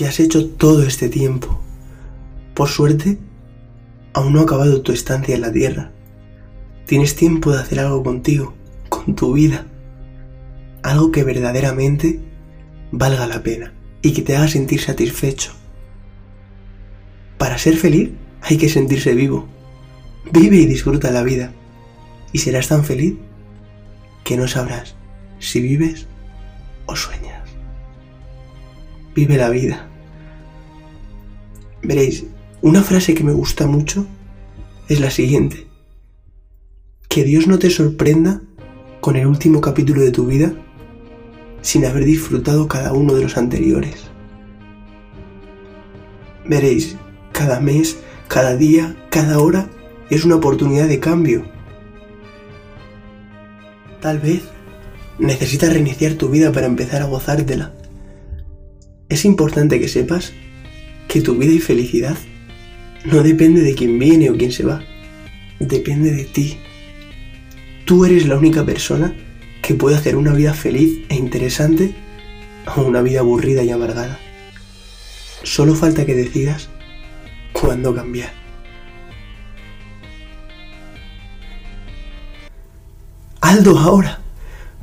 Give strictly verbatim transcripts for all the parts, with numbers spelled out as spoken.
que has hecho todo este tiempo. Por suerte, aún no ha acabado tu estancia en la Tierra. Tienes tiempo de hacer algo contigo, con tu vida. Algo que verdaderamente valga la pena y que te haga sentir satisfecho. Para ser feliz hay que sentirse vivo. Vive y disfruta la vida y serás tan feliz que no sabrás si vives o sueñas. Vive la vida. Veréis, una frase que me gusta mucho es la siguiente: que Dios no te sorprenda con el último capítulo de tu vida sin haber disfrutado cada uno de los anteriores. Veréis, cada mes, cada día, cada hora es una oportunidad de cambio. Tal vez necesitas reiniciar tu vida para empezar a gozártela. Es importante que sepas que tu vida y felicidad no depende de quién viene o quién se va. Depende de ti. Tú eres la única persona que puede hacer una vida feliz e interesante o una vida aburrida y amargada. Solo falta que decidas cuándo cambiar. ¡Hazlo ahora!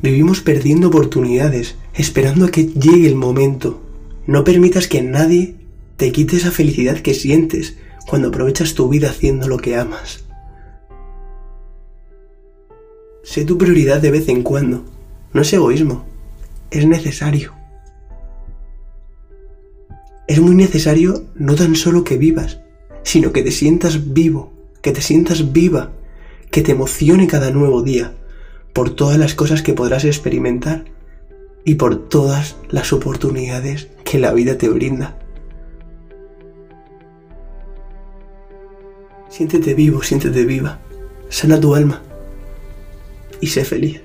Vivimos perdiendo oportunidades, esperando a que llegue el momento. No permitas que nadie te quite esa felicidad que sientes cuando aprovechas tu vida haciendo lo que amas. Sé tu prioridad de vez en cuando. No es egoísmo, es necesario. Es muy necesario no tan solo que vivas, sino que te sientas vivo, que te sientas viva, que te emocione cada nuevo día, por todas las cosas que podrás experimentar y por todas las oportunidades que la vida te brinda. Siéntete vivo, siéntete viva, sana tu alma y sé feliz.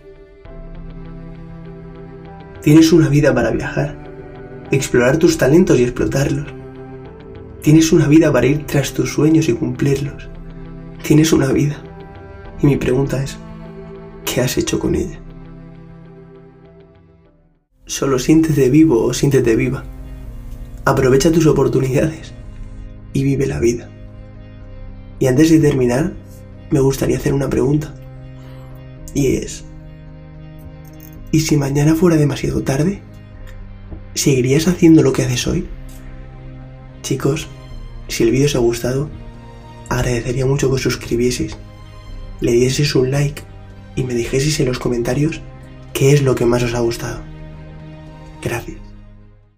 Tienes una vida para viajar, explorar tus talentos y explotarlos. Tienes una vida para ir tras tus sueños y cumplirlos. Tienes una vida. Y mi pregunta es, ¿qué has hecho con ella? Solo siéntete vivo o siéntete viva. Aprovecha tus oportunidades y vive la vida. Y antes de terminar, me gustaría hacer una pregunta. Y es, ¿y si mañana fuera demasiado tarde? ¿Seguirías haciendo lo que haces hoy? Chicos, si el vídeo os ha gustado, agradecería mucho que os suscribieseis, le dieseis un like y me dijeseis en los comentarios qué es lo que más os ha gustado. Gracias.